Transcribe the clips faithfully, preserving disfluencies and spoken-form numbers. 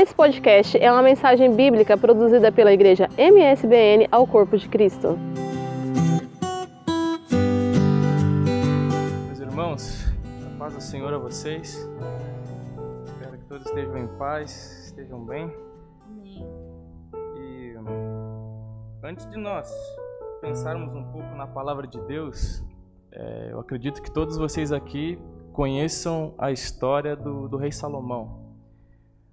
Esse podcast é uma mensagem bíblica produzida pela Igreja M S B N ao Corpo de Cristo. Meus irmãos, a paz do Senhor a vocês. Espero que todos estejam em paz, estejam bem. Amém. E antes de nós pensarmos um pouco na Palavra de Deus, é, eu acredito que todos vocês aqui conheçam a história do, do Rei Salomão.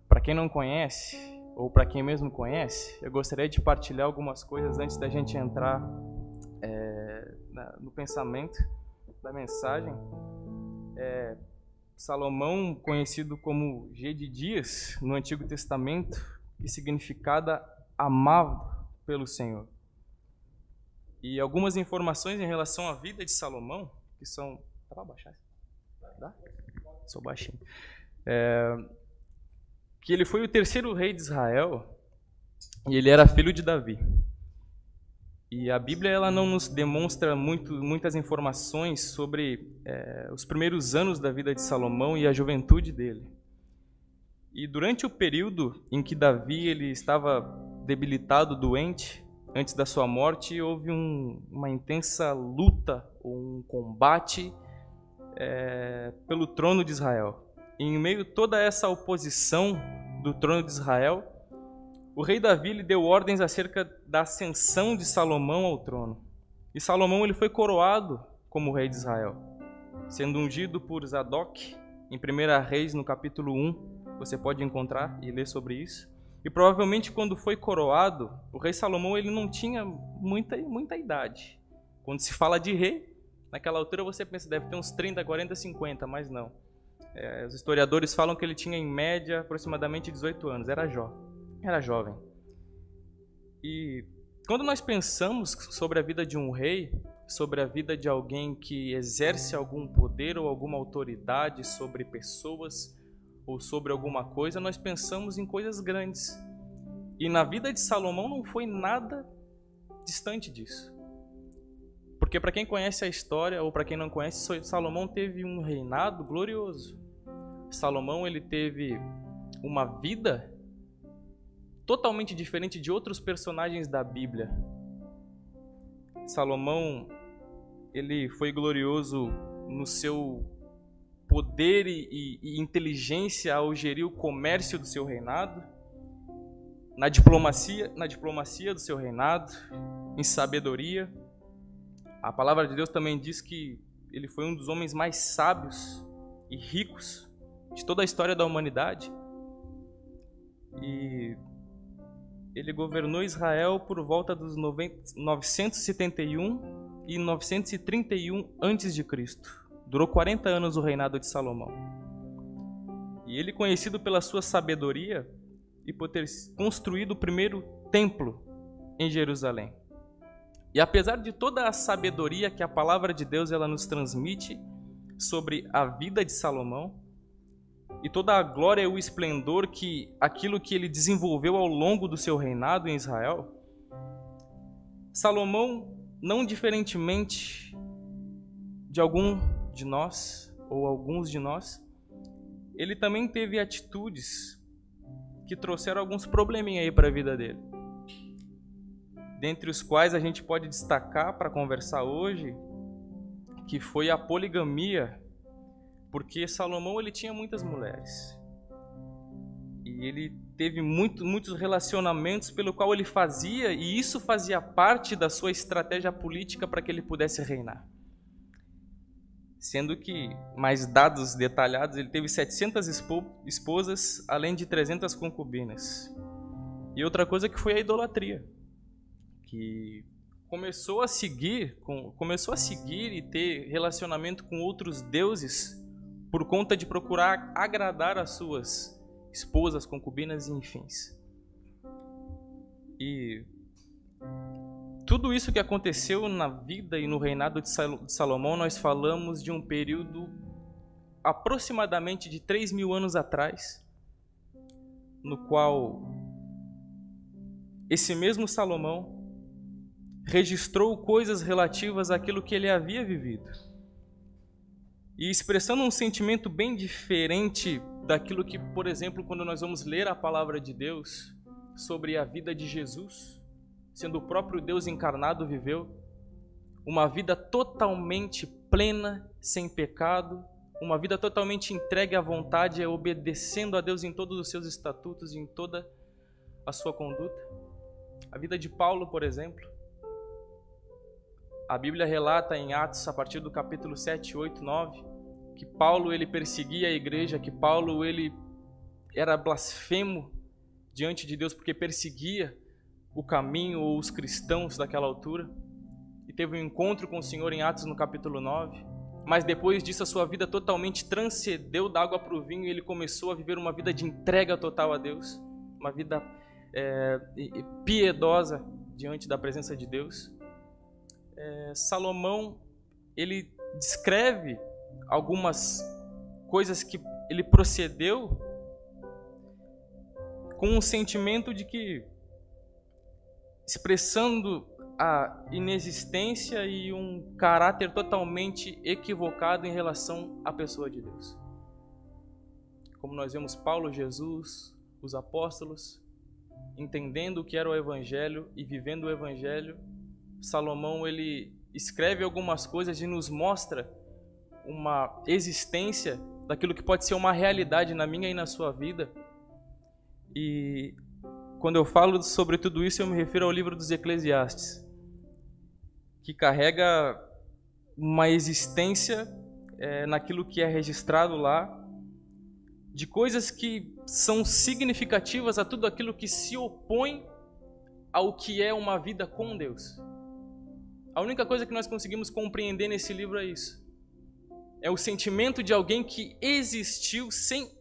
Para quem não conhece, ou para quem mesmo conhece, eu gostaria de partilhar algumas coisas antes da gente entrar é, no pensamento da mensagem. É, Salomão, conhecido como G de Dias no Antigo Testamento, que significava amado pelo Senhor. E algumas informações em relação à vida de Salomão, que são... Dá para baixar? Dá? Sou baixinho. É... que ele foi o terceiro rei de Israel e ele era filho de Davi. E a Bíblia ela não nos demonstra muito, muitas informações sobre é, os primeiros anos da vida de Salomão e a juventude dele. E durante o período em que Davi ele estava debilitado, doente, antes da sua morte, houve um, uma intensa luta, um combate é, pelo trono de Israel. Em meio a toda essa oposição do trono de Israel, o rei Davi lhe deu ordens acerca da ascensão de Salomão ao trono. E Salomão ele foi coroado como rei de Israel, sendo ungido por Zadok, em primeiro Reis, no capítulo um, você pode encontrar e ler sobre isso. E provavelmente quando foi coroado, o rei Salomão ele não tinha muita, muita idade. Quando se fala de rei, naquela altura você pensa, deve ter uns trinta, quarenta, cinquenta, mas não. É, os historiadores falam que ele tinha, em média, aproximadamente dezoito anos. Era, jo- era jovem. E quando nós pensamos sobre a vida de um rei, sobre a vida de alguém que exerce algum poder ou alguma autoridade sobre pessoas ou sobre alguma coisa, nós pensamos em coisas grandes. E na vida de Salomão não foi nada distante disso. Porque para quem conhece a história, ou para quem não conhece, Salomão teve um reinado glorioso. Salomão ele teve uma vida totalmente diferente de outros personagens da Bíblia. Salomão ele foi glorioso no seu poder e, e inteligência ao gerir o comércio do seu reinado, na diplomacia, na diplomacia do seu reinado, em sabedoria. A palavra de Deus também diz que ele foi um dos homens mais sábios e ricos de toda a história da humanidade. E ele governou Israel por volta dos novecentos e setenta e um e novecentos e trinta e um antes de Cristo Durou quarenta anos o reinado de Salomão. E ele, conhecido pela sua sabedoria e por ter construído o primeiro templo em Jerusalém. E apesar de toda a sabedoria que a palavra de Deus ela nos transmite sobre a vida de Salomão, e toda a glória e o esplendor que aquilo que ele desenvolveu ao longo do seu reinado em Israel, Salomão, não diferentemente de algum de nós, ou alguns de nós, ele também teve atitudes que trouxeram alguns probleminha aí para a vida dele. Dentre os quais a gente pode destacar para conversar hoje, que foi a poligamia, porque Salomão ele tinha muitas mulheres. E ele teve muito, muitos relacionamentos pelo qual ele fazia, e isso fazia parte da sua estratégia política para que ele pudesse reinar. Sendo que, mais dados detalhados, ele teve setecentas esposas, além de trezentas concubinas. E outra coisa que foi a idolatria, que começou a seguir, começou a seguir e ter relacionamento com outros deuses por conta de procurar agradar as suas esposas, concubinas e enfins. E tudo isso que aconteceu na vida e no reinado de Salomão, nós falamos de um período aproximadamente de três mil anos atrás, no qual esse mesmo Salomão registrou coisas relativas àquilo que ele havia vivido. e expressando um sentimento bem diferente daquilo que, por exemplo, quando nós vamos ler a palavra de Deus sobre a vida de Jesus, sendo o próprio Deus encarnado, viveu uma vida totalmente plena, sem pecado, uma vida totalmente entregue à vontade, obedecendo a Deus em todos os seus estatutos, em toda a sua conduta. A vida de Paulo, por exemplo, a Bíblia relata em Atos, a partir do capítulo sete, oito, nove, que Paulo ele perseguia a igreja, que Paulo ele era blasfemo diante de Deus porque perseguia o caminho ou os cristãos daquela altura. E teve um encontro com o Senhor em Atos no capítulo nove. Mas depois disso a sua vida totalmente transcendeu da água para o vinho e ele começou a viver uma vida de entrega total a Deus. Uma vida é, piedosa diante da presença de Deus. É, Salomão, ele descreve algumas coisas que ele procedeu com um sentimento de que, expressando a inexistência e um caráter totalmente equivocado em relação à pessoa de Deus. Como nós vemos Paulo, Jesus, os apóstolos, entendendo o que era o Evangelho e vivendo o Evangelho, Salomão ele escreve algumas coisas e nos mostra uma existência daquilo que pode ser uma realidade na minha e na sua vida. E quando eu falo sobre tudo isso, eu me refiro ao livro dos Eclesiastes, que carrega uma existência é, naquilo que é registrado lá, de coisas que são significativas a tudo aquilo que se opõe ao que é uma vida com Deus. A única coisa que nós conseguimos compreender nesse livro é isso. É o sentimento de alguém que existiu sem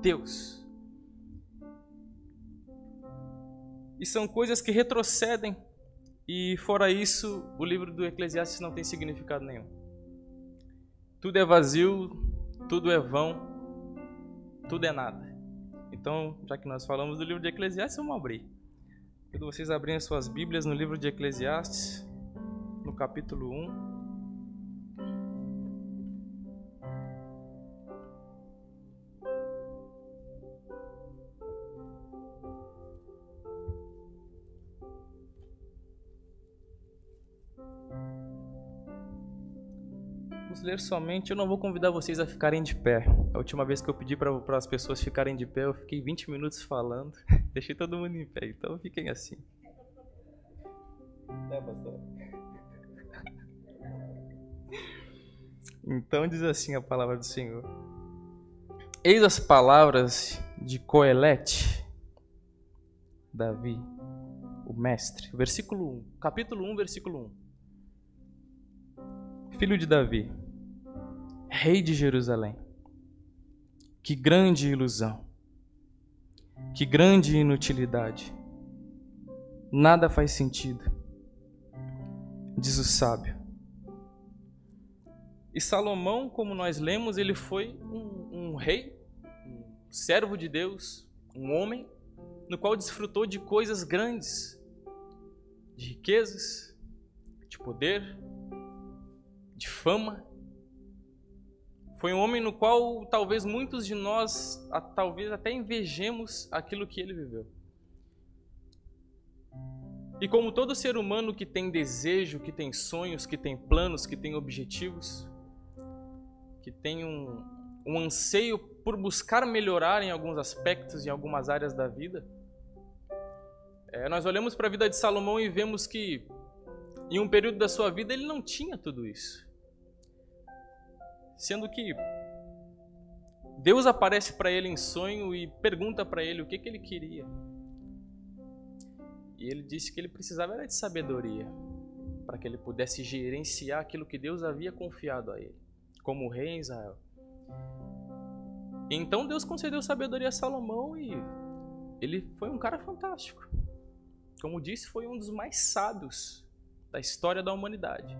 Deus. E são coisas que retrocedem. E fora isso, o livro do Eclesiastes não tem significado nenhum. Tudo é vazio, tudo é vão, tudo é nada. Então, já que nós falamos do livro de Eclesiastes, vamos abrir. Quando vocês abrirem as suas Bíblias no livro de Eclesiastes, no capítulo um. Ler somente, eu não vou convidar vocês a ficarem de pé. A última vez que eu pedi para as pessoas ficarem de pé, eu fiquei vinte minutos falando. Deixei todo mundo em pé, então fiquem assim. Então diz assim a palavra do Senhor. Eis as palavras de Coelete, Davi, o mestre. Versículo um, capítulo um, versículo um. Filho de Davi, rei de Jerusalém, que grande ilusão, que grande inutilidade, nada faz sentido, diz o sábio. E Salomão, como nós lemos, ele foi um, um rei, um servo de Deus, um homem, no qual desfrutou de coisas grandes, de riquezas, de poder, de fama. Foi um homem no qual talvez muitos de nós, talvez até invejemos aquilo que ele viveu. E como todo ser humano que tem desejo, que tem sonhos, que tem planos, que tem objetivos, que tem um, um anseio por buscar melhorar em alguns aspectos, em algumas áreas da vida, é, nós olhamos para a vida de Salomão e vemos que em um período da sua vida ele não tinha tudo isso. Sendo que Deus aparece para ele em sonho e pergunta para ele o que, que ele queria. E ele disse que ele precisava era de sabedoria, para que ele pudesse gerenciar aquilo que Deus havia confiado a ele, como rei em Israel. E então Deus concedeu sabedoria a Salomão e ele foi um cara fantástico. Como disse, foi um dos mais sábios da história da humanidade.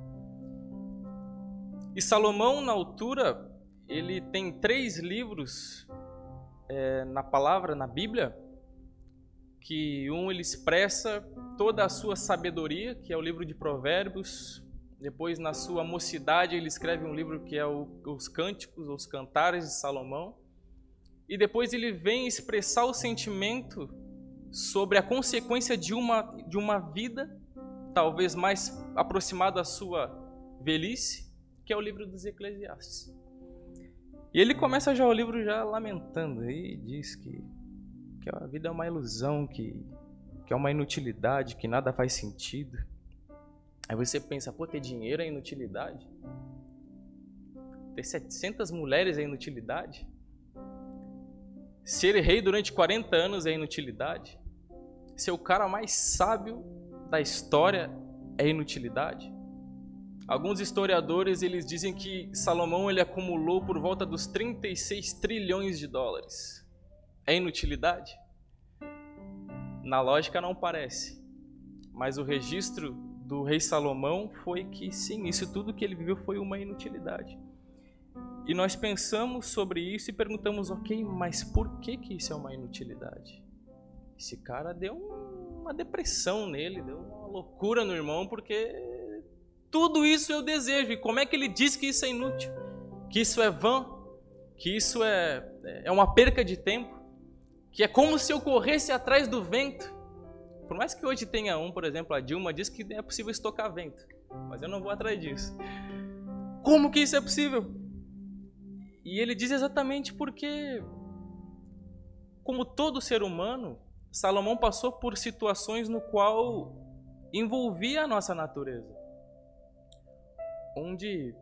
E Salomão, na altura, ele tem três livros é, na palavra, na Bíblia, que um ele expressa toda a sua sabedoria, que é o livro de Provérbios, Depois, na sua mocidade, ele escreve um livro que é o, os Cânticos, os Cantares de Salomão. E depois ele vem expressar o sentimento sobre a consequência de uma, de uma vida, talvez mais aproximada à sua velhice, que é o livro dos Eclesiastes. E ele começa já o livro já lamentando, e diz que, que a vida é uma ilusão, que, que é uma inutilidade, que nada faz sentido. Aí você pensa, pô, ter dinheiro é inutilidade? Ter setecentas mulheres é inutilidade? Ser rei durante quarenta anos é inutilidade? Ser o cara mais sábio da história é inutilidade? Alguns historiadores, eles dizem que Salomão, ele acumulou por volta dos trinta e seis trilhões de dólares. É inutilidade? Na lógica não parece, mas o registro do rei Salomão foi que sim, isso tudo que ele viveu foi uma inutilidade. E nós pensamos sobre isso e perguntamos, ok, mas por que que isso é uma inutilidade? Esse cara deu uma depressão nele, deu uma loucura no irmão, porque tudo isso eu desejo. E como é que ele diz que isso é inútil? Que isso é vão? Que isso é, é uma perca de tempo? Que é como se eu corresse atrás do vento? Por mais que hoje tenha um, por exemplo, a Dilma diz que é possível estocar vento, mas eu não vou atrás disso. Como que isso é possível? E ele diz exatamente porque, como todo ser humano, Salomão passou por situações no qual envolvia a nossa natureza. Onde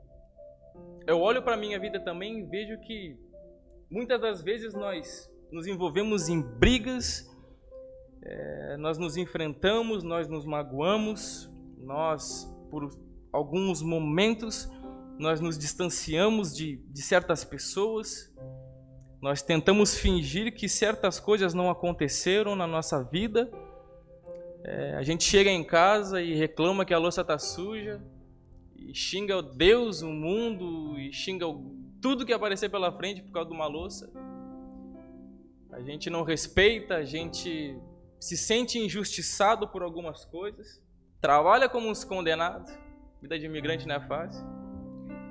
eu olho para a minha vida também e vejo que muitas das vezes nós nos envolvemos em brigas, é, nós nos enfrentamos, nós nos magoamos, nós, por alguns momentos, nós nos distanciamos de, de certas pessoas, nós tentamos fingir que certas coisas não aconteceram na nossa vida, é, a gente chega em casa e reclama que a louça está suja, e xinga Deus, o mundo, e xinga tudo que aparecer pela frente por causa de uma louça. A gente não respeita, a gente se sente injustiçado por algumas coisas, trabalha como uns condenados, vida de imigrante não é fácil.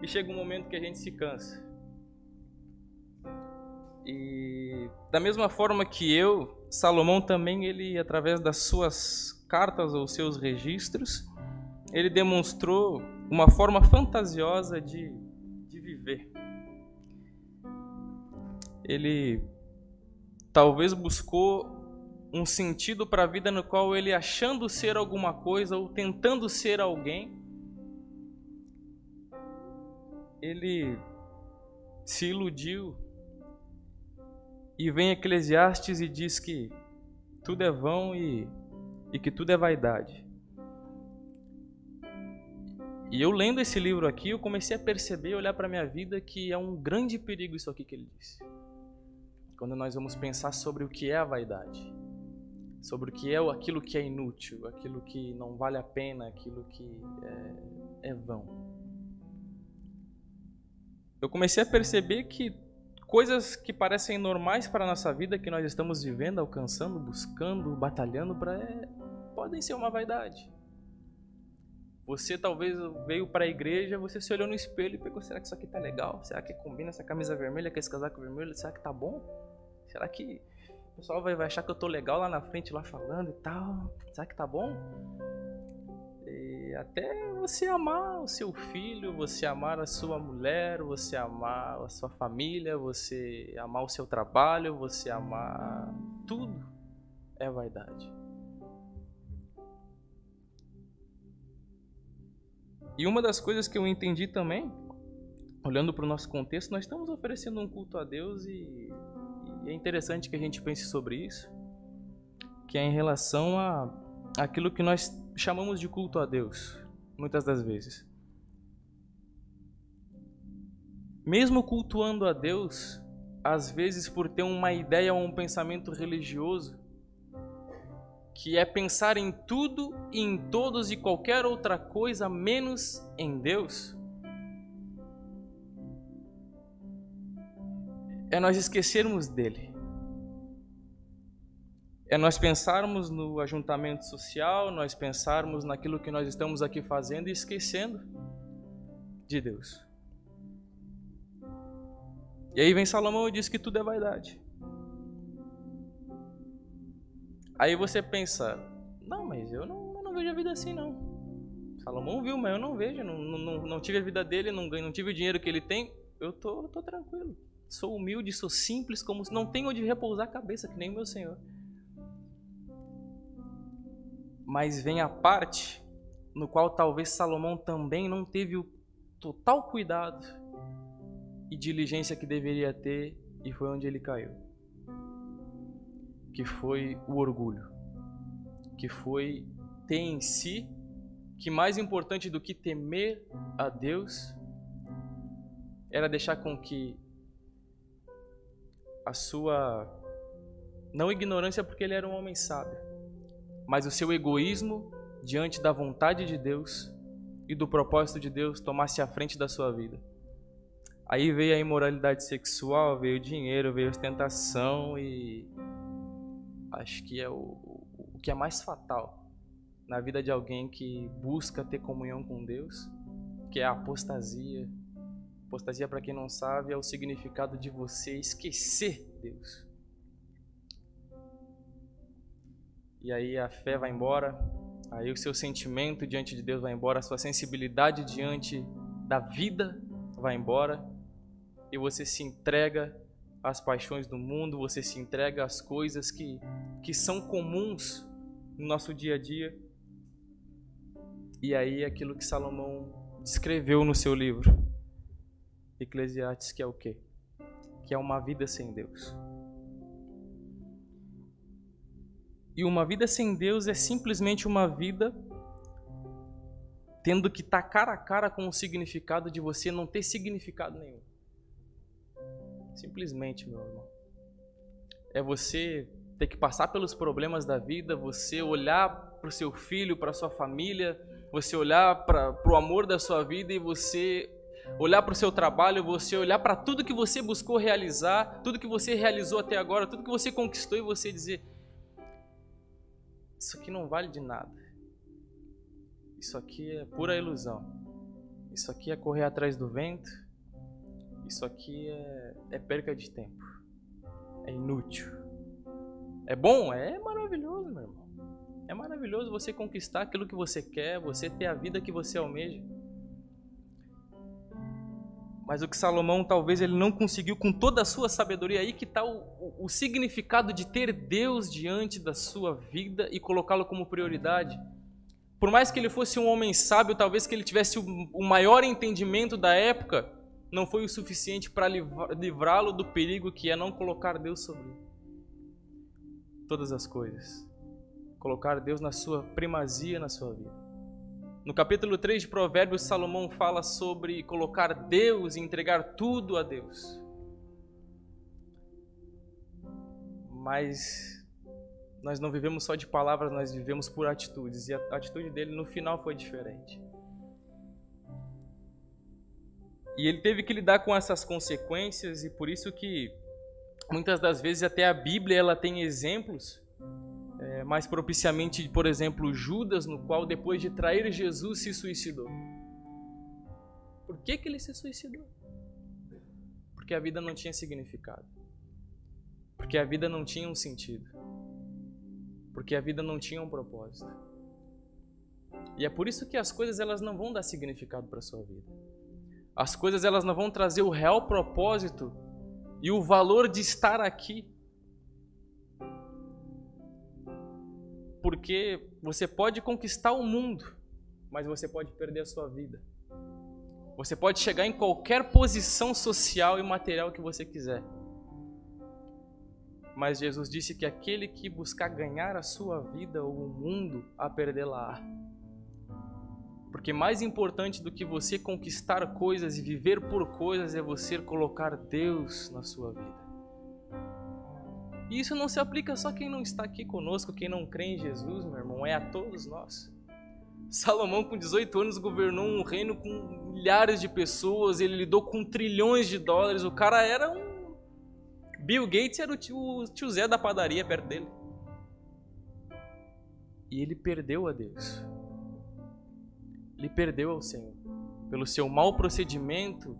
E chega um momento que a gente se cansa. E da mesma forma que eu, Salomão também, ele, através das suas cartas ou seus registros, ele demonstrou uma forma fantasiosa de, de viver. Ele talvez buscou um sentido para a vida no qual ele, achando ser alguma coisa ou tentando ser alguém, ele se iludiu. E vem Eclesiastes e diz que tudo é vão e, e que tudo é vaidade. E eu lendo esse livro aqui, eu comecei a perceber, olhar para a minha vida, que é um grande perigo isso aqui que ele disse. Quando nós vamos pensar sobre o que é a vaidade, sobre o que é aquilo que é inútil, aquilo que não vale a pena, aquilo que é, é vão. Eu comecei a perceber que coisas que parecem normais para a nossa vida, que nós estamos vivendo, alcançando, buscando, batalhando, pra, é, podem ser uma vaidade. Você talvez veio para a igreja, você se olhou no espelho e pegou, será que isso aqui tá legal? Será que combina essa camisa vermelha com esse casaco vermelho? Será que tá bom? Será que o pessoal vai, vai achar que eu tô legal lá na frente, lá falando e tal? Será que tá bom? E até você amar o seu filho, você amar a sua mulher, você amar a sua família, você amar o seu trabalho, você amar tudo, é vaidade. E uma das coisas que eu entendi também, olhando para o nosso contexto, nós estamos oferecendo um culto a Deus e, e é interessante que a gente pense sobre isso, que é em relação a aquilo que nós chamamos de culto a Deus, muitas das vezes. Mesmo cultuando a Deus, às vezes por ter uma ideia ou um pensamento religioso, que é pensar em tudo e em todos e qualquer outra coisa menos em Deus, é nós esquecermos dele. É é nós pensarmos no ajuntamento social, nós pensarmos naquilo que nós estamos aqui fazendo e esquecendo de Deus. E aí vem Salomão e diz que tudo é vaidade. Aí você pensa, não, mas eu não, eu não vejo a vida assim não. Salomão viu, mas eu não vejo, não, não, não tive a vida dele, não, não tive o dinheiro que ele tem, eu tô, tô tranquilo. Sou humilde, sou simples, como não tenho onde repousar a cabeça, que nem o meu Senhor. Mas vem a parte no qual talvez Salomão também não teve o total cuidado e diligência que deveria ter, e foi onde ele caiu. Que foi o orgulho. Que foi ter em si, que mais importante do que temer a Deus, era deixar com que a sua, não ignorância, porque ele era um homem sábio, mas o seu egoísmo diante da vontade de Deus e do propósito de Deus tomasse a frente da sua vida. Aí veio a imoralidade sexual, veio o dinheiro, veio a ostentação e acho que é o, o que é mais fatal na vida de alguém que busca ter comunhão com Deus, que é a apostasia. Apostasia, para quem não sabe, é o significado de você esquecer Deus. E aí a fé vai embora, aí o seu sentimento diante de Deus vai embora, a sua sensibilidade diante da vida vai embora, e você se entrega às paixões do mundo, você se entrega às coisas que, que são comuns no nosso dia a dia. E aí aquilo que Salomão descreveu no seu livro Eclesiastes, que é o quê? Que é uma vida sem Deus. E uma vida sem Deus é simplesmente uma vida tendo que estar cara a cara com o significado de você não ter significado nenhum. Simplesmente, meu irmão. É você ter que passar pelos problemas da vida, você olhar para o seu filho, para a sua família, você olhar para o amor da sua vida e você olhar para o seu trabalho, você olhar para tudo que você buscou realizar, tudo que você realizou até agora, tudo que você conquistou, e você dizer, isso aqui não vale de nada, isso aqui é pura ilusão, isso aqui é correr atrás do vento, isso aqui é, é perca de tempo, é inútil. É bom? É maravilhoso, meu irmão. É maravilhoso você conquistar aquilo que você quer, você ter a vida que você almeja. Mas o que Salomão talvez ele não conseguiu com toda a sua sabedoria, aí que está o, o, o significado de ter Deus diante da sua vida e colocá-lo como prioridade. Por mais que ele fosse um homem sábio, talvez que ele tivesse o, o maior entendimento da época, não foi o suficiente para livrá-lo do perigo que é não colocar Deus sobre todas as coisas. Colocar Deus na sua primazia, na sua vida. No capítulo três de Provérbios, Salomão fala sobre colocar Deus e entregar tudo a Deus. Mas nós não vivemos só de palavras, nós vivemos por atitudes. E a atitude dele no final foi diferente. E ele teve que lidar com essas consequências, e por isso que muitas das vezes até a Bíblia ela tem exemplos. É, mais propiciamente, por exemplo, Judas, no qual depois de trair Jesus se suicidou. Por que que ele se suicidou? Porque a vida não tinha significado. Porque a vida não tinha um sentido. Porque a vida não tinha um propósito. E é por isso que as coisas elas não vão dar significado para a sua vida. As coisas elas não vão trazer o real propósito e o valor de estar aqui. Porque você pode conquistar o mundo, mas você pode perder a sua vida. Você pode chegar em qualquer posição social e material que você quiser. Mas Jesus disse que aquele que buscar ganhar a sua vida ou o mundo, a perdê-la-á. Porque mais importante do que você conquistar coisas e viver por coisas é você colocar Deus na sua vida. E isso não se aplica só a quem não está aqui conosco, quem não crê em Jesus, meu irmão, é a todos nós. Salomão, com dezoito anos, governou um reino com milhares de pessoas, ele lidou com trilhões de dólares, o cara era um... Bill Gates era o tio, o tio Zé da padaria perto dele. E ele perdeu a Deus. Ele perdeu ao Senhor pelo seu mau procedimento,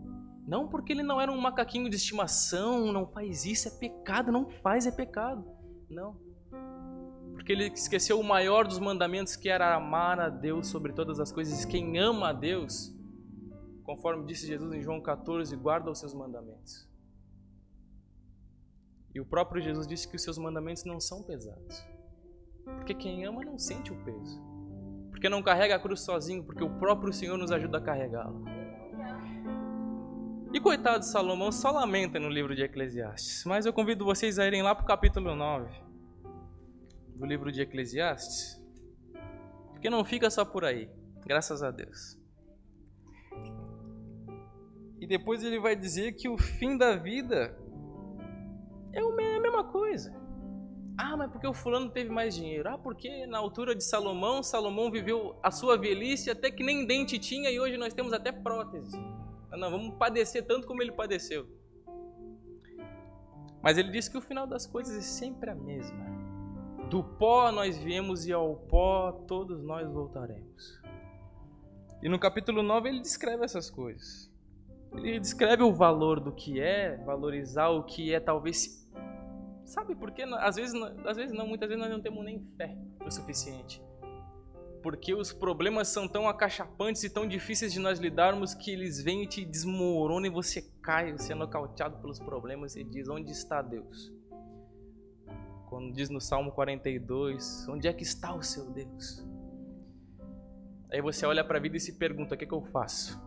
não porque ele não era um macaquinho de estimação, não faz isso, é pecado, não faz, é pecado. Não. Porque ele esqueceu o maior dos mandamentos, que era amar a Deus sobre todas as coisas. Quem ama a Deus, conforme disse Jesus em João quatorze, guarda os seus mandamentos. E o próprio Jesus disse que os seus mandamentos não são pesados. Porque quem ama não sente o peso. Porque não carrega a cruz sozinho, porque o próprio Senhor nos ajuda a carregá-la. E coitado de Salomão só lamenta no livro de Eclesiastes. Mas eu convido vocês a irem lá para o capítulo nove do livro de Eclesiastes. Porque não fica só por aí, graças a Deus. E depois ele vai dizer que o fim da vida é a mesma coisa. Ah, mas porque o fulano teve mais dinheiro? Ah, porque na altura de Salomão, Salomão viveu a sua velhice até que nem dente tinha e hoje nós temos até prótese. Ah, não, vamos padecer tanto como ele padeceu. Mas ele diz que o final das coisas é sempre a mesma. Do pó nós viemos e ao pó todos nós voltaremos. E no capítulo nove ele descreve essas coisas. Ele descreve o valor do que é, valorizar o que é, talvez. Sabe por quê? Às vezes, às vezes não, muitas vezes nós não temos nem fé o suficiente. Porque os problemas são tão acachapantes e tão difíceis de nós lidarmos que eles vêm e te desmoronam e você cai, você é nocauteado pelos problemas e diz, onde está Deus? Quando diz no Salmo quarenta e dois, onde é que está o seu Deus? Aí você olha para a vida e se pergunta, o que é que eu faço?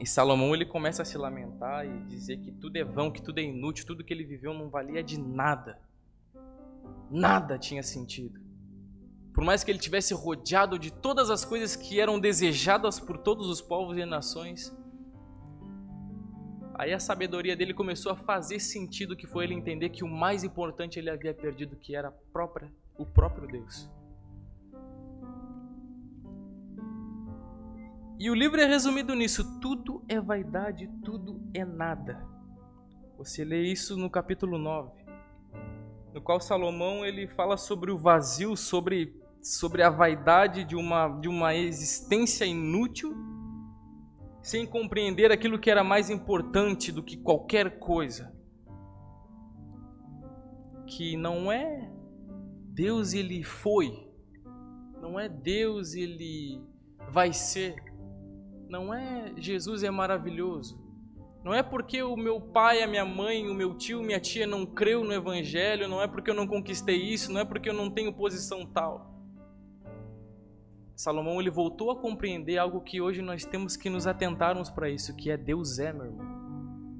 E Salomão ele começa a se lamentar e dizer que tudo é vão, que tudo é inútil, tudo que ele viveu não valia de nada. Nada tinha sentido. Por mais que ele tivesse rodeado de todas as coisas que eram desejadas por todos os povos e nações, aí a sabedoria dele começou a fazer sentido, que foi ele entender que o mais importante ele havia perdido, que era a própria, o próprio Deus. E o livro é resumido nisso, tudo é vaidade, tudo é nada. Você lê isso no capítulo nove, no qual Salomão ele fala sobre o vazio, sobre, sobre a vaidade de uma, de uma existência inútil, sem compreender aquilo que era mais importante do que qualquer coisa. Que não é Deus ele foi, não é Deus ele vai ser. Não é Jesus é maravilhoso. Não é porque o meu pai, a minha mãe, o meu tio, minha tia não creu no Evangelho, não é porque eu não conquistei isso, não é porque eu não tenho posição tal. Salomão ele voltou a compreender algo que hoje nós temos que nos atentarmos para isso, que é Deus é, meu irmão.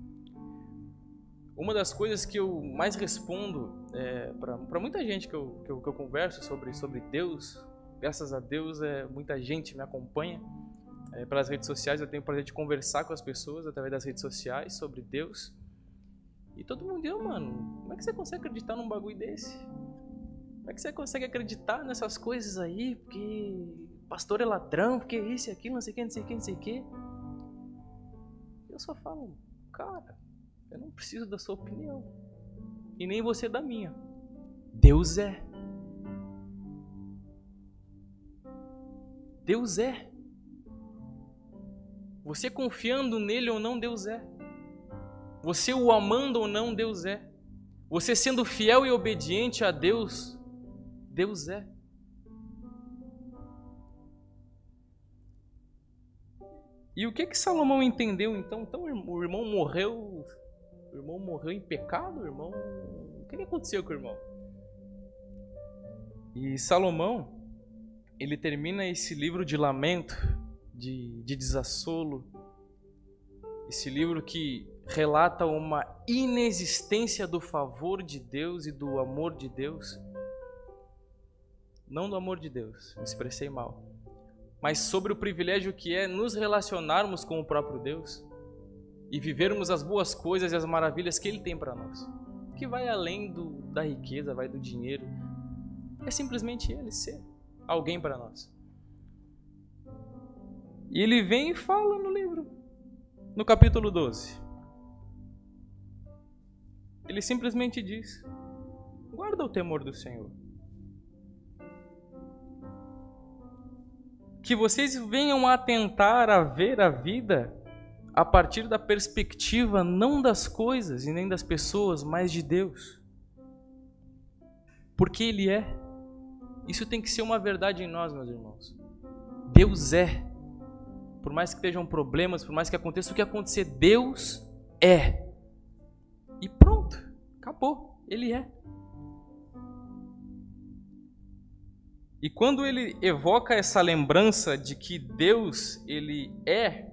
Uma das coisas que eu mais respondo é, para muita gente que eu, que eu, que eu converso sobre, sobre Deus, graças a Deus é, muita gente me acompanha. É, pelas redes sociais, eu tenho o prazer de conversar com as pessoas através das redes sociais sobre Deus. E todo mundo diz, mano, como é que você consegue acreditar num bagulho desse? Como é que você consegue acreditar nessas coisas aí? Porque pastor é ladrão, porque isso e aquilo, não sei o que, não sei o que, não sei o que. Eu só falo, cara, eu não preciso da sua opinião. E nem você da minha. Deus é. Deus é. Você confiando nele ou não, Deus é. Você o amando ou não, Deus é. Você sendo fiel e obediente a Deus, Deus é. E o que que Salomão entendeu então? Então o irmão morreu, o irmão morreu em pecado, o irmão... O que que aconteceu com o irmão? E Salomão, ele termina esse livro de lamento, De, de desassolo, esse livro que relata uma inexistência do favor de Deus e do amor de Deus, não do amor de Deus, me expressei mal, mas sobre o privilégio que é nos relacionarmos com o próprio Deus e vivermos as boas coisas e as maravilhas que Ele tem para nós, que vai além do, da riqueza, vai do dinheiro, é simplesmente Ele ser alguém para nós. E ele vem e fala no livro, no capítulo doze. Ele simplesmente diz, guarda o temor do Senhor. que vocês venham a tentar a ver a vida a partir da perspectiva não das coisas e nem das pessoas, mas de Deus. Porque Ele é. Isso tem que ser uma verdade em nós, meus irmãos. Deus é. Por mais que tenham problemas, por mais que aconteça o que acontecer, Deus é. E pronto, acabou. Ele é. E quando ele evoca essa lembrança de que Deus, Ele é,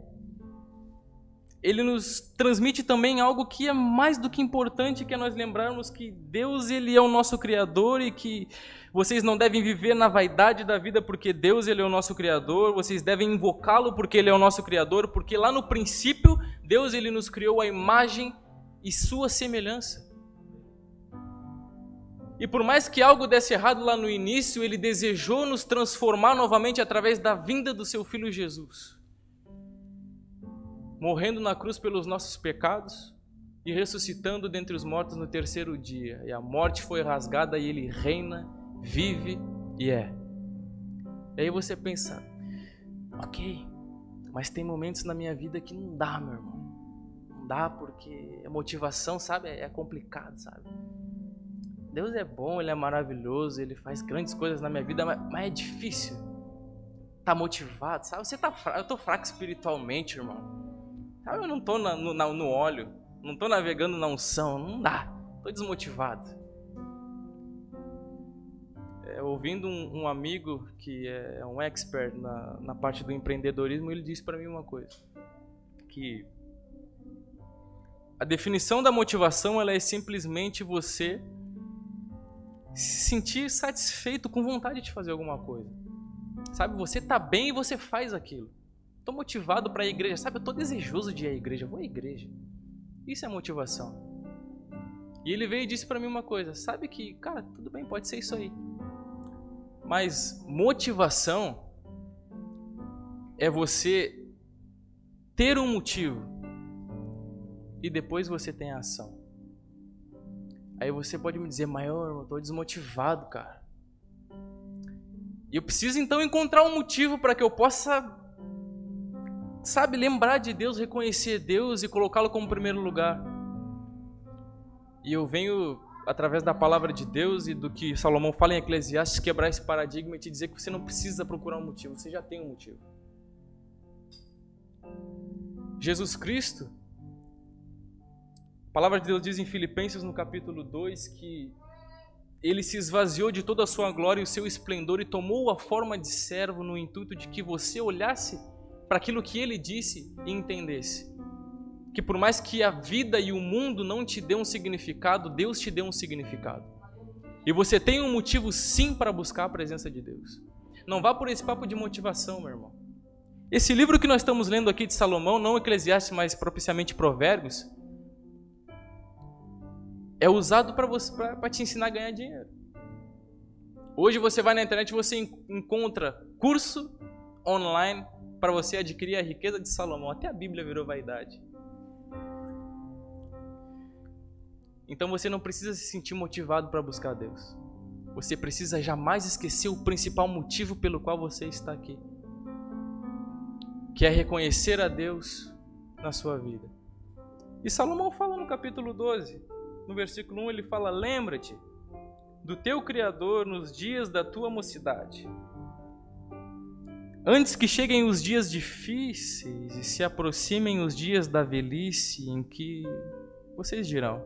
Ele nos transmite também algo que é mais do que importante, que é nós lembrarmos que Deus, Ele é o nosso Criador e que vocês não devem viver na vaidade da vida porque Deus, Ele é o nosso Criador, vocês devem invocá-lo porque Ele é o nosso Criador, porque lá no princípio, Deus, Ele nos criou à imagem e sua semelhança. E por mais que algo desse errado lá no início, Ele desejou nos transformar novamente através da vinda do seu Filho Jesus. Morrendo na cruz pelos nossos pecados e ressuscitando dentre os mortos no terceiro dia. E a morte foi rasgada e Ele reina, vive e é. E aí você pensa, ok, mas tem momentos na minha vida que não dá, meu irmão. Não dá porque a motivação, sabe, é complicado, sabe? Deus é bom, Ele é maravilhoso, Ele faz grandes coisas na minha vida, mas, mas é difícil. Tá motivado, sabe? Você tá fraco, eu tô fraco espiritualmente, irmão. Sabe? Eu não tô na, no, na, no óleo, não tô navegando na unção, não dá. Tô desmotivado. É, ouvindo um, um amigo que é um expert na, na parte do empreendedorismo, ele disse para mim uma coisa, que a definição da motivação ela é simplesmente você se sentir satisfeito, com vontade de fazer alguma coisa. Sabe, você tá bem e você faz aquilo. Tô motivado para ir à igreja, sabe? Eu tô desejoso de ir à igreja, vou à igreja. Isso é motivação. E ele veio e disse para mim uma coisa, sabe que, cara, tudo bem, pode ser isso aí. Mas motivação é você ter um motivo e depois você tem a ação. Aí você pode me dizer, maior, eu tô desmotivado, cara. E eu preciso então encontrar um motivo para que eu possa, sabe, lembrar de Deus, reconhecer Deus e colocá-lo como primeiro lugar. E eu venho, através da palavra de Deus e do que Salomão fala em Eclesiastes, quebrar esse paradigma e te dizer que você não precisa procurar um motivo, você já tem um motivo. Jesus Cristo, a palavra de Deus diz em Filipenses, no capítulo dois, que Ele se esvaziou de toda a sua glória e o seu esplendor e tomou a forma de servo no intuito de que você olhasse para aquilo que Ele disse e entendesse. Que por mais que a vida e o mundo não te dê um significado, Deus te deu um significado. E você tem um motivo sim para buscar a presença de Deus. Não vá por esse papo de motivação, meu irmão. Esse livro que nós estamos lendo aqui de Salomão, não Eclesiastes, mas propiciamente Provérbios, é usado para te ensinar a ganhar dinheiro. Hoje você vai na internet e você encontra curso online para você adquirir a riqueza de Salomão. Até a Bíblia virou vaidade. Então você não precisa se sentir motivado para buscar Deus. Você precisa jamais esquecer o principal motivo pelo qual você está aqui. Que é reconhecer a Deus na sua vida. E Salomão fala no capítulo doze. No versículo um ele fala, lembra-te do teu Criador nos dias da tua mocidade. Antes que cheguem os dias difíceis e se aproximem os dias da velhice em que vocês dirão,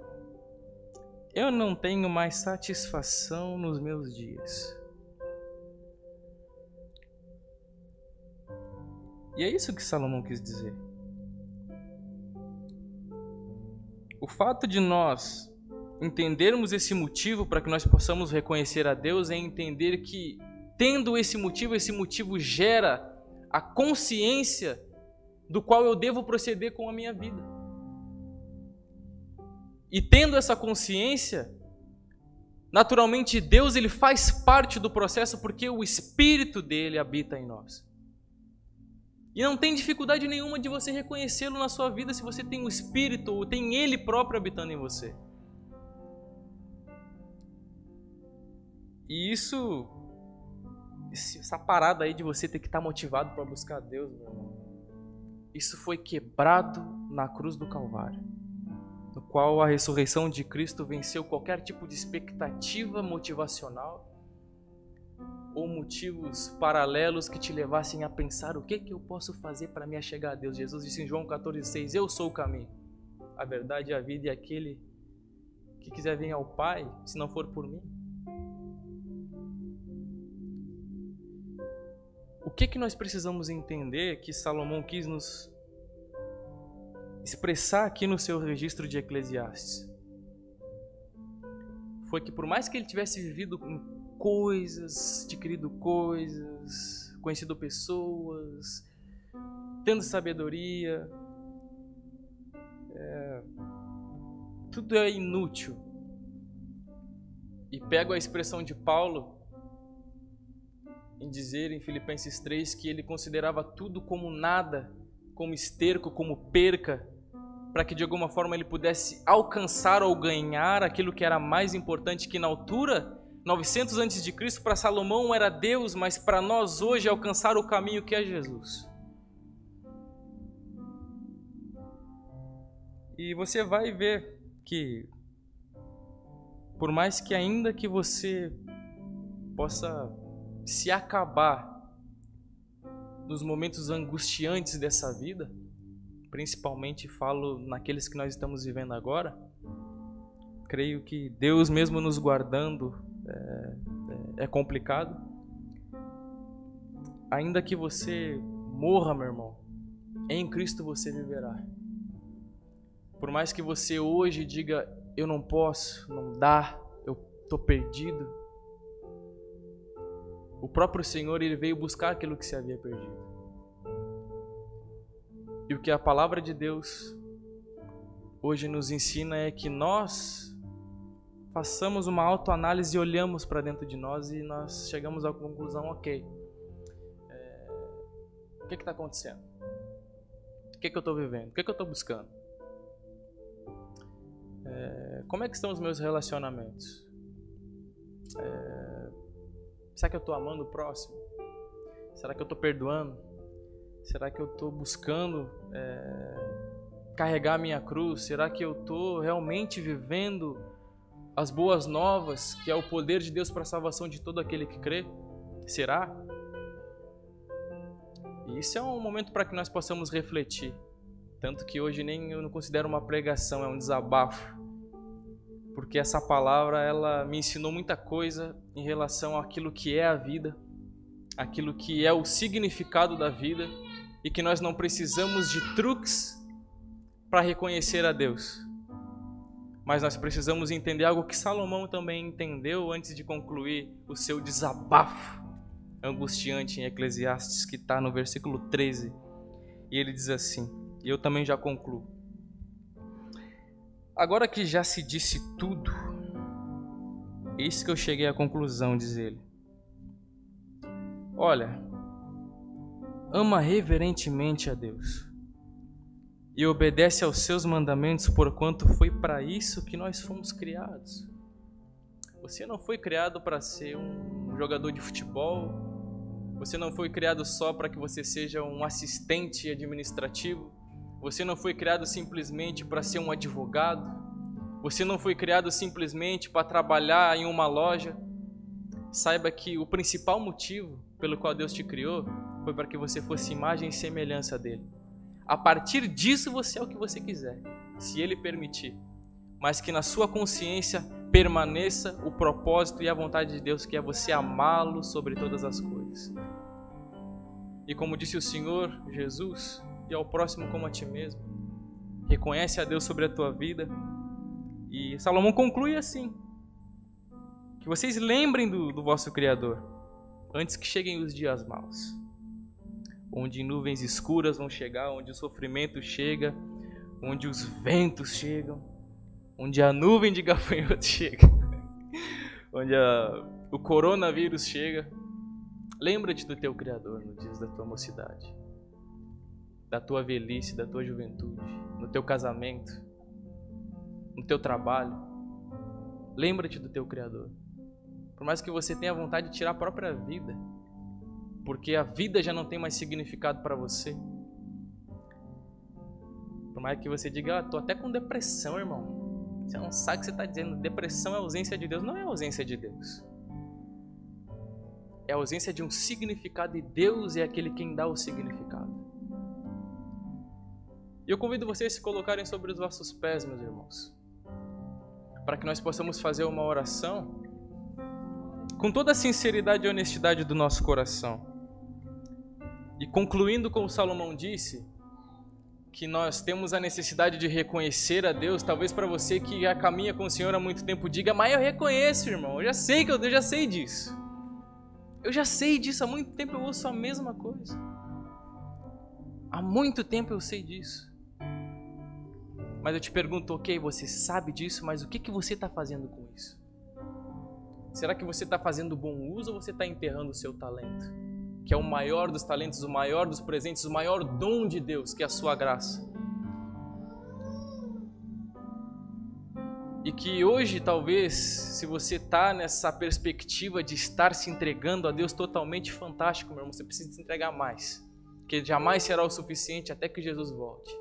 eu não tenho mais satisfação nos meus dias. E é isso que Salomão quis dizer. O fato de nós entendermos esse motivo para que nós possamos reconhecer a Deus é entender que, tendo esse motivo, esse motivo gera a consciência do qual eu devo proceder com a minha vida. E tendo essa consciência, naturalmente Deus ele faz parte do processo porque o Espírito dele habita em nós. E não tem dificuldade nenhuma de você reconhecê-lo na sua vida se você tem o Espírito ou tem Ele próprio habitando em você. E isso essa parada aí de você ter que estar motivado para buscar Deus, meu irmão, isso foi quebrado na cruz do Calvário, no qual a ressurreição de Cristo venceu qualquer tipo de expectativa motivacional ou motivos paralelos que te levassem a pensar o que, que eu posso fazer para me achegar a Deus. Jesus disse em João quatorze, seis, eu sou o caminho, a verdade e a vida, e aquele que quiser vir ao Pai, se não for por mim. O que, que nós precisamos entender que Salomão quis nos expressar aqui no seu registro de Eclesiastes? Foi que por mais que ele tivesse vivido em coisas, adquirido coisas, conhecido pessoas, tendo sabedoria, é, tudo é inútil. E pego a expressão de Paulo em dizer em Filipenses três que ele considerava tudo como nada, como esterco, como perca, para que de alguma forma ele pudesse alcançar ou ganhar aquilo que era mais importante, que na altura, novecentos antes de Cristo, para Salomão era Deus, mas para nós hoje é alcançar o caminho que é Jesus. E você vai ver que, por mais que ainda que você possa se acabar nos momentos angustiantes dessa vida, principalmente falo naqueles que nós estamos vivendo agora, creio que Deus mesmo nos guardando é, é complicado. Ainda que você morra, meu irmão, em Cristo você viverá. Por mais que você hoje diga, eu não posso, não dá, eu tô perdido, o próprio Senhor, ele veio buscar aquilo que se havia perdido. E o que a palavra de Deus hoje nos ensina é que nós façamos uma autoanálise e olhamos para dentro de nós e nós chegamos à conclusão, ok, é, o que está acontecendo? O que, que eu estou vivendo? O que, que eu estou buscando? É, como é que estão os meus relacionamentos? É... Será que eu estou amando o próximo? Será que eu estou perdoando? Será que eu estou buscando é, carregar a minha cruz? Será que eu estou realmente vivendo as boas novas, que é o poder de Deus para a salvação de todo aquele que crê? Será? E isso é um momento para que nós possamos refletir. Tanto que hoje nem eu não considero uma pregação, é um desabafo. Porque essa palavra, ela me ensinou muita coisa em relação àquilo que é a vida, aquilo que é o significado da vida e que nós não precisamos de truques para reconhecer a Deus. Mas nós precisamos entender algo que Salomão também entendeu antes de concluir o seu desabafo angustiante em Eclesiastes, que está no versículo treze. E ele diz assim, e eu também já concluo. Agora que já se disse tudo, eis que eu cheguei à conclusão, diz ele. Olha, ama reverentemente a Deus e obedece aos seus mandamentos, porquanto foi para isso que nós fomos criados. Você não foi criado para ser um jogador de futebol, você não foi criado só para que você seja um assistente administrativo, você não foi criado simplesmente para ser um advogado. Você não foi criado simplesmente para trabalhar em uma loja. Saiba que o principal motivo pelo qual Deus te criou foi para que você fosse imagem e semelhança dele. A partir disso você é o que você quiser, se ele permitir. Mas que na sua consciência permaneça o propósito e a vontade de Deus, que é você amá-lo sobre todas as coisas. E como disse o Senhor Jesus... e ao próximo como a ti mesmo. Reconhece a Deus sobre a tua vida. E Salomão conclui assim. Que vocês lembrem do, do vosso Criador. Antes que cheguem os dias maus. Onde nuvens escuras vão chegar. Onde o sofrimento chega. Onde os ventos chegam. Onde a nuvem de gafanhoto chega. Onde a, o coronavírus chega. Lembra-te do teu Criador nos dias da tua mocidade. Da tua velhice, da tua juventude, no teu casamento, no teu trabalho. Lembra-te do teu Criador. Por mais que você tenha vontade de tirar a própria vida, porque a vida já não tem mais significado para você. Por mais que você diga, ah, tô até com depressão, irmão. Você não sabe o que você está dizendo. Depressão é ausência de Deus. Não é ausência de Deus. É a ausência de um significado, e Deus é aquele quem dá o significado. E eu convido vocês a se colocarem sobre os vossos pés, meus irmãos, para que nós possamos fazer uma oração com toda a sinceridade e honestidade do nosso coração. E concluindo como Salomão disse, que nós temos a necessidade de reconhecer a Deus. Talvez para você que já caminha com o Senhor há muito tempo, diga, mas eu reconheço, irmão, eu já sei que eu, eu já sei disso. Eu já sei disso, há muito tempo eu ouço a mesma coisa. Há muito tempo eu sei disso. Mas eu te pergunto, ok, você sabe disso, mas o que, que você está fazendo com isso? Será que você está fazendo bom uso ou você está enterrando o seu talento? Que é o maior dos talentos, o maior dos presentes, o maior dom de Deus, que é a sua graça. E que hoje, talvez, se você está nessa perspectiva de estar se entregando a Deus totalmente, fantástico, meu irmão, você precisa se entregar mais. Porque jamais será o suficiente até que Jesus volte.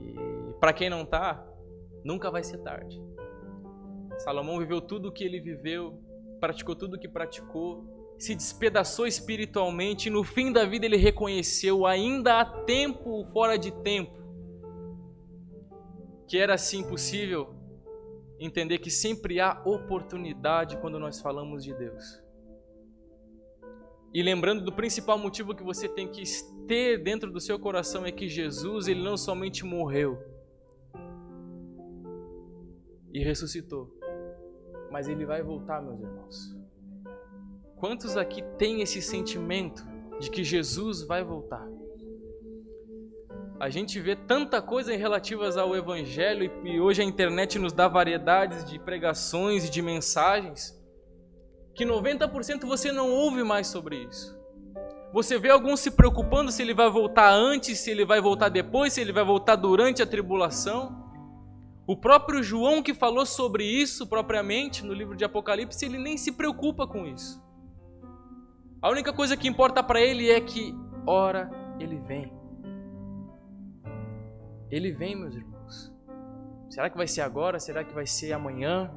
E para quem não está, nunca vai ser tarde. Salomão viveu tudo o que ele viveu, praticou tudo o que praticou, se despedaçou espiritualmente, e no fim da vida ele reconheceu, ainda há tempo fora de tempo, que era assim possível entender que sempre há oportunidade quando nós falamos de Deus. E lembrando do principal motivo que você tem que ter dentro do seu coração, é que Jesus, ele não somente morreu e ressuscitou, mas ele vai voltar, meus irmãos. Quantos aqui têm esse sentimento de que Jesus vai voltar? A gente vê tanta coisa em relativas ao Evangelho, e hoje a internet nos dá variedades de pregações e de mensagens, que noventa por cento você não ouve mais sobre isso. Você vê alguns se preocupando se ele vai voltar antes, se ele vai voltar depois, se ele vai voltar durante a tribulação. O próprio João, que falou sobre isso propriamente no livro de Apocalipse, ele nem se preocupa com isso. A única coisa que importa para ele é que, ora, ele vem. Ele vem, meus irmãos. Será que vai ser agora? Será que vai ser amanhã?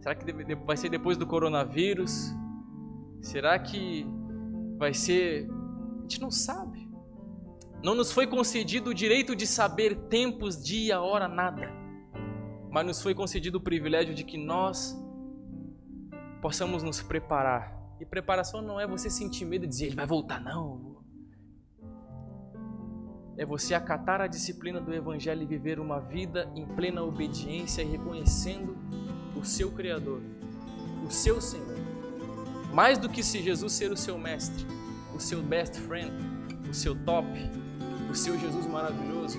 Será que vai ser depois do coronavírus? Será que vai ser... A gente não sabe. Não nos foi concedido o direito de saber tempos, dia, hora, nada. Mas nos foi concedido o privilégio de que nós possamos nos preparar. E preparação não é você sentir medo e dizer, ele vai voltar, não. É você acatar a disciplina do Evangelho e viver uma vida em plena obediência e reconhecendo o seu Criador, o seu Senhor. Mais do que se Jesus ser o seu mestre, o seu best friend, o seu top, o seu Jesus maravilhoso,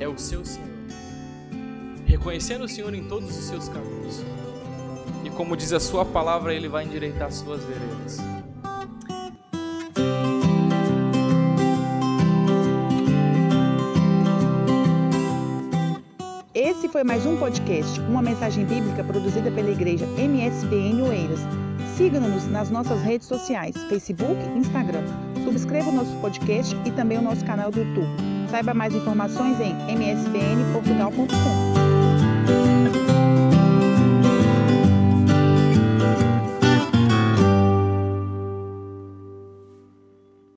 é o seu Senhor. Reconhecendo o Senhor em todos os seus caminhos. E como diz a sua palavra, ele vai endireitar suas veredas. Esse foi mais um podcast, uma mensagem bíblica produzida pela Igreja M S B N Oeiras. Siga-nos nas nossas redes sociais, Facebook e Instagram. Subscreva o nosso podcast e também o nosso canal do YouTube. Saiba mais informações em m s b n portugal ponto com.